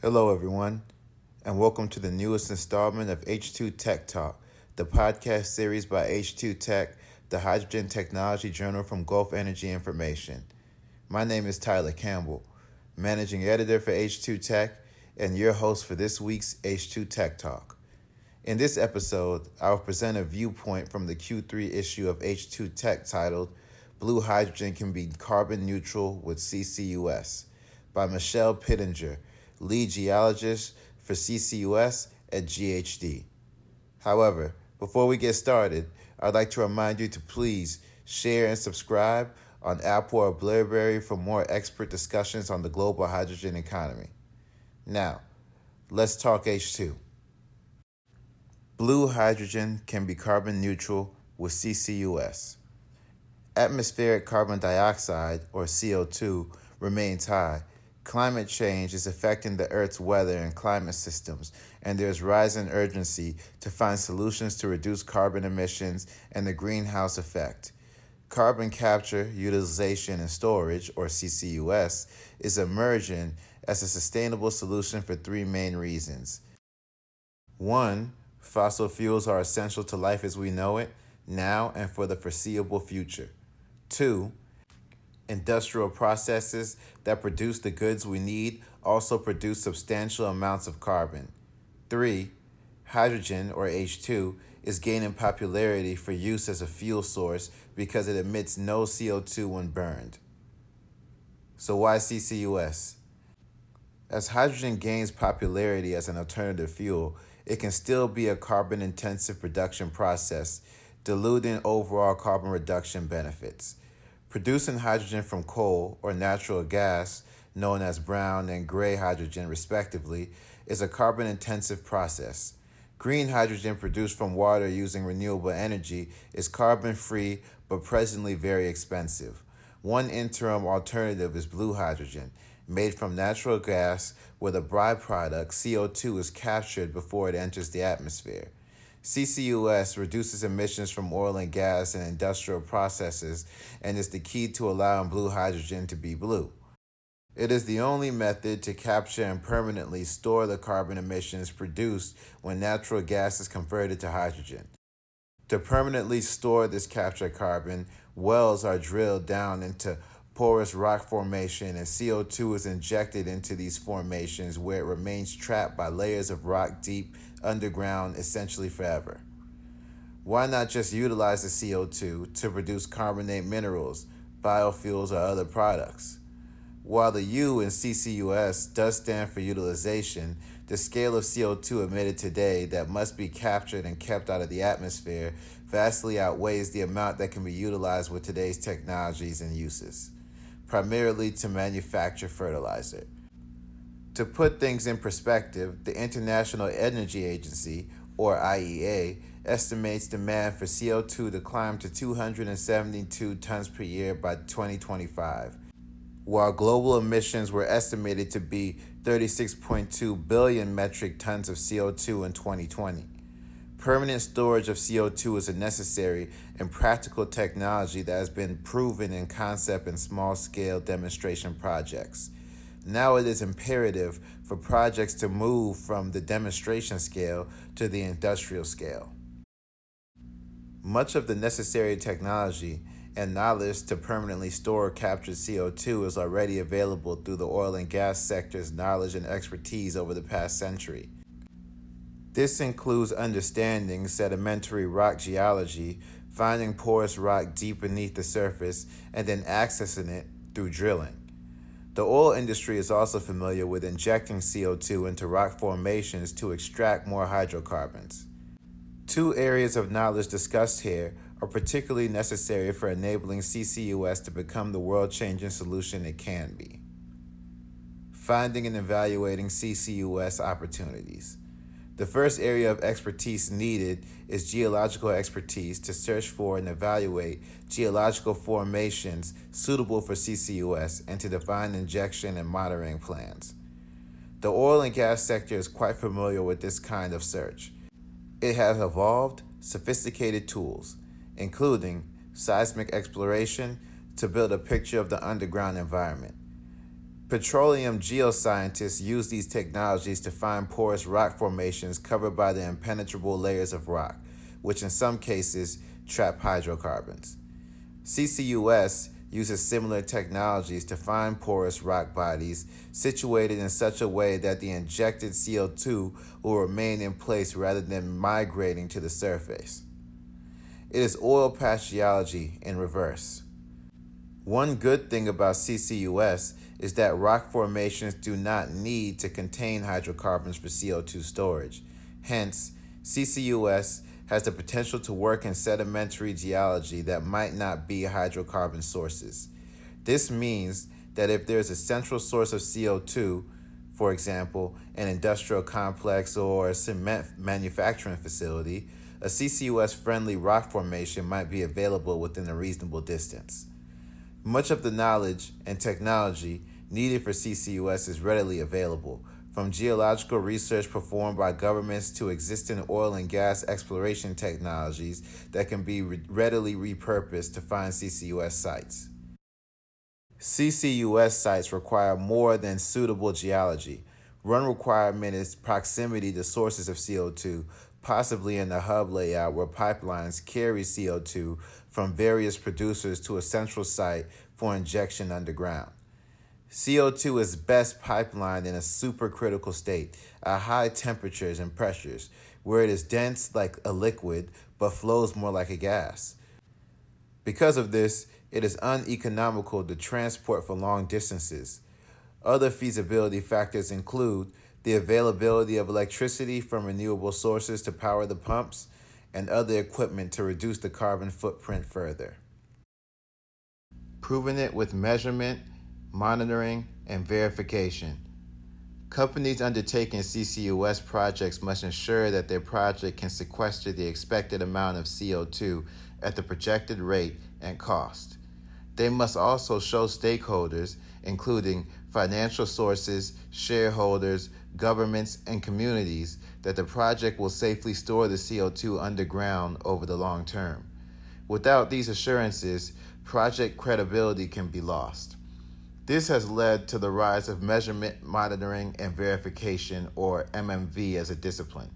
Hello, everyone, and welcome to the newest installment of H2 Tech Talk, the podcast series by H2 Tech, the hydrogen technology journal from Gulf Energy Information. My name is Tyler Campbell, managing editor for H2 Tech and your host for this week's H2 Tech Talk. In this episode, I'll present a viewpoint from the Q3 issue of H2 Tech titled, Blue Hydrogen Can Be Carbon Neutral with CCUS by Michelle Pittinger, lead geologist for CCUS at GHD. However, before we get started, I'd like to remind you to please share and subscribe on Apple or Blueberry for more expert discussions on the global hydrogen economy. Now, let's talk H2. Blue hydrogen can be carbon neutral with CCUS. Atmospheric carbon dioxide, or CO2, remains high. Climate change is affecting the Earth's weather and climate systems, and there's rising urgency to find solutions to reduce carbon emissions and the greenhouse effect. Carbon capture, utilization, and storage, or CCUS, is emerging as a sustainable solution for three main reasons. One, fossil fuels are essential to life as we know it, now and for the foreseeable future. Two, industrial processes that produce the goods we need also produce substantial amounts of carbon. 3. Hydrogen, or H2, is gaining popularity for use as a fuel source because it emits no CO2 when burned. So why CCUS? As hydrogen gains popularity as an alternative fuel, it can still be a carbon-intensive production process, diluting overall carbon reduction benefits. Producing hydrogen from coal or natural gas, known as brown and gray hydrogen respectively, is a carbon-intensive process. Green hydrogen produced from water using renewable energy is carbon-free but presently very expensive. One interim alternative is blue hydrogen, made from natural gas where the byproduct, CO2, is captured before it enters the atmosphere. CCUS reduces emissions from oil and gas and industrial processes and is the key to allowing blue hydrogen to be blue. It is the only method to capture and permanently store the carbon emissions produced when natural gas is converted to hydrogen. To permanently store this captured carbon, wells are drilled down into porous rock formation and CO2 is injected into these formations where it remains trapped by layers of rock deep underground essentially forever. Why not just utilize the CO2 to produce carbonate minerals, biofuels, or other products? While the U in CCUS does stand for utilization, the scale of CO2 emitted today that must be captured and kept out of the atmosphere vastly outweighs the amount that can be utilized with today's technologies and uses, primarily to manufacture fertilizer. To put things in perspective, the International Energy Agency, or IEA, estimates demand for CO2 to climb to 272 tons per year by 2025, while global emissions were estimated to be 36.2 billion metric tons of CO2 in 2020. Permanent storage of CO2 is a necessary and practical technology that has been proven in concept and small-scale demonstration projects. Now it is imperative for projects to move from the demonstration scale to the industrial scale. Much of the necessary technology and knowledge to permanently store or capture CO2 is already available through the oil and gas sector's knowledge and expertise over the past century. This includes understanding sedimentary rock geology, finding porous rock deep beneath the surface, and then accessing it through drilling. The oil industry is also familiar with injecting CO2 into rock formations to extract more hydrocarbons. Two areas of knowledge discussed here are particularly necessary for enabling CCUS to become the world-changing solution it can be. Finding and evaluating CCUS opportunities. The first area of expertise needed is geological expertise to search for and evaluate geological formations suitable for CCUS and to define injection and monitoring plans. The oil and gas sector is quite familiar with this kind of search. It has evolved sophisticated tools, including seismic exploration, to build a picture of the underground environment. Petroleum geoscientists use these technologies to find porous rock formations covered by the impenetrable layers of rock, which in some cases trap hydrocarbons. CCUS uses similar technologies to find porous rock bodies situated in such a way that the injected CO2 will remain in place rather than migrating to the surface. It is oil patch geology in reverse. One good thing about CCUS is that rock formations do not need to contain hydrocarbons for CO2 storage. Hence, CCUS has the potential to work in sedimentary geology that might not be hydrocarbon sources. This means that if there is a central source of CO2, for example, an industrial complex or a cement manufacturing facility, a CCUS-friendly rock formation might be available within a reasonable distance. Much of the knowledge and technology needed for CCUS is readily available, from geological research performed by governments to existing oil and gas exploration technologies that can be readily repurposed to find CCUS sites. CCUS sites require more than suitable geology. One requirement is proximity to sources of CO2, possibly in the hub layout where pipelines carry CO2 from various producers to a central site for injection underground. CO2 is best pipelined in a supercritical state at high temperatures and pressures, where it is dense like a liquid but flows more like a gas. Because of this, it is uneconomical to transport for long distances. Other feasibility factors include the availability of electricity from renewable sources to power the pumps and other equipment to reduce the carbon footprint further. Proving it with measurement, monitoring, and verification. Companies undertaking CCUS projects must ensure that their project can sequester the expected amount of CO2 at the projected rate and cost. They must also show stakeholders, including financial sources, shareholders, governments, and communities, that the project will safely store the CO2 underground over the long term. Without these assurances, project credibility can be lost. This has led to the rise of measurement, monitoring, and verification, or MMV, as a discipline.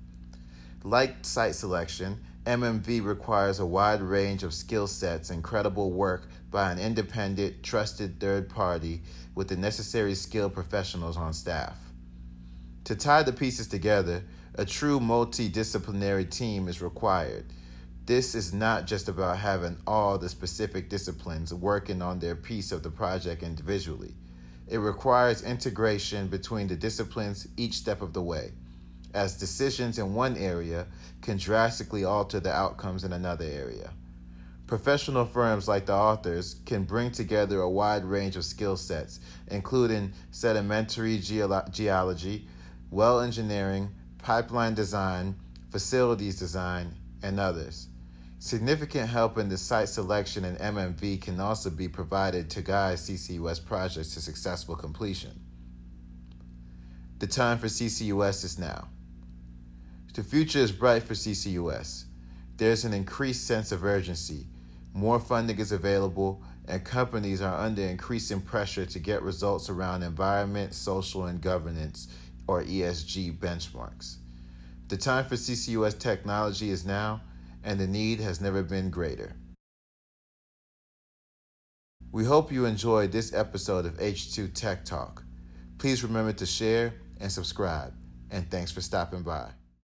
Like site selection, MMV requires a wide range of skill sets and credible work by an independent, trusted third party with the necessary skilled professionals on staff. To tie the pieces together, a true multidisciplinary team is required. This is not just about having all the specific disciplines working on their piece of the project individually. It requires integration between the disciplines each step of the way, as decisions in one area can drastically alter the outcomes in another area. Professional firms like the authors can bring together a wide range of skill sets, including sedimentary geology, well engineering, pipeline design, facilities design, and others. Significant help in the site selection and MMV can also be provided to guide CCUS projects to successful completion. The time for CCUS is now. The future is bright for CCUS. There's an increased sense of urgency. More funding is available, and companies are under increasing pressure to get results around environment, social, and governance, or ESG benchmarks. The time for CCUS technology is now, and the need has never been greater. We hope you enjoyed this episode of H2 Tech Talk. Please remember to share and subscribe, and thanks for stopping by.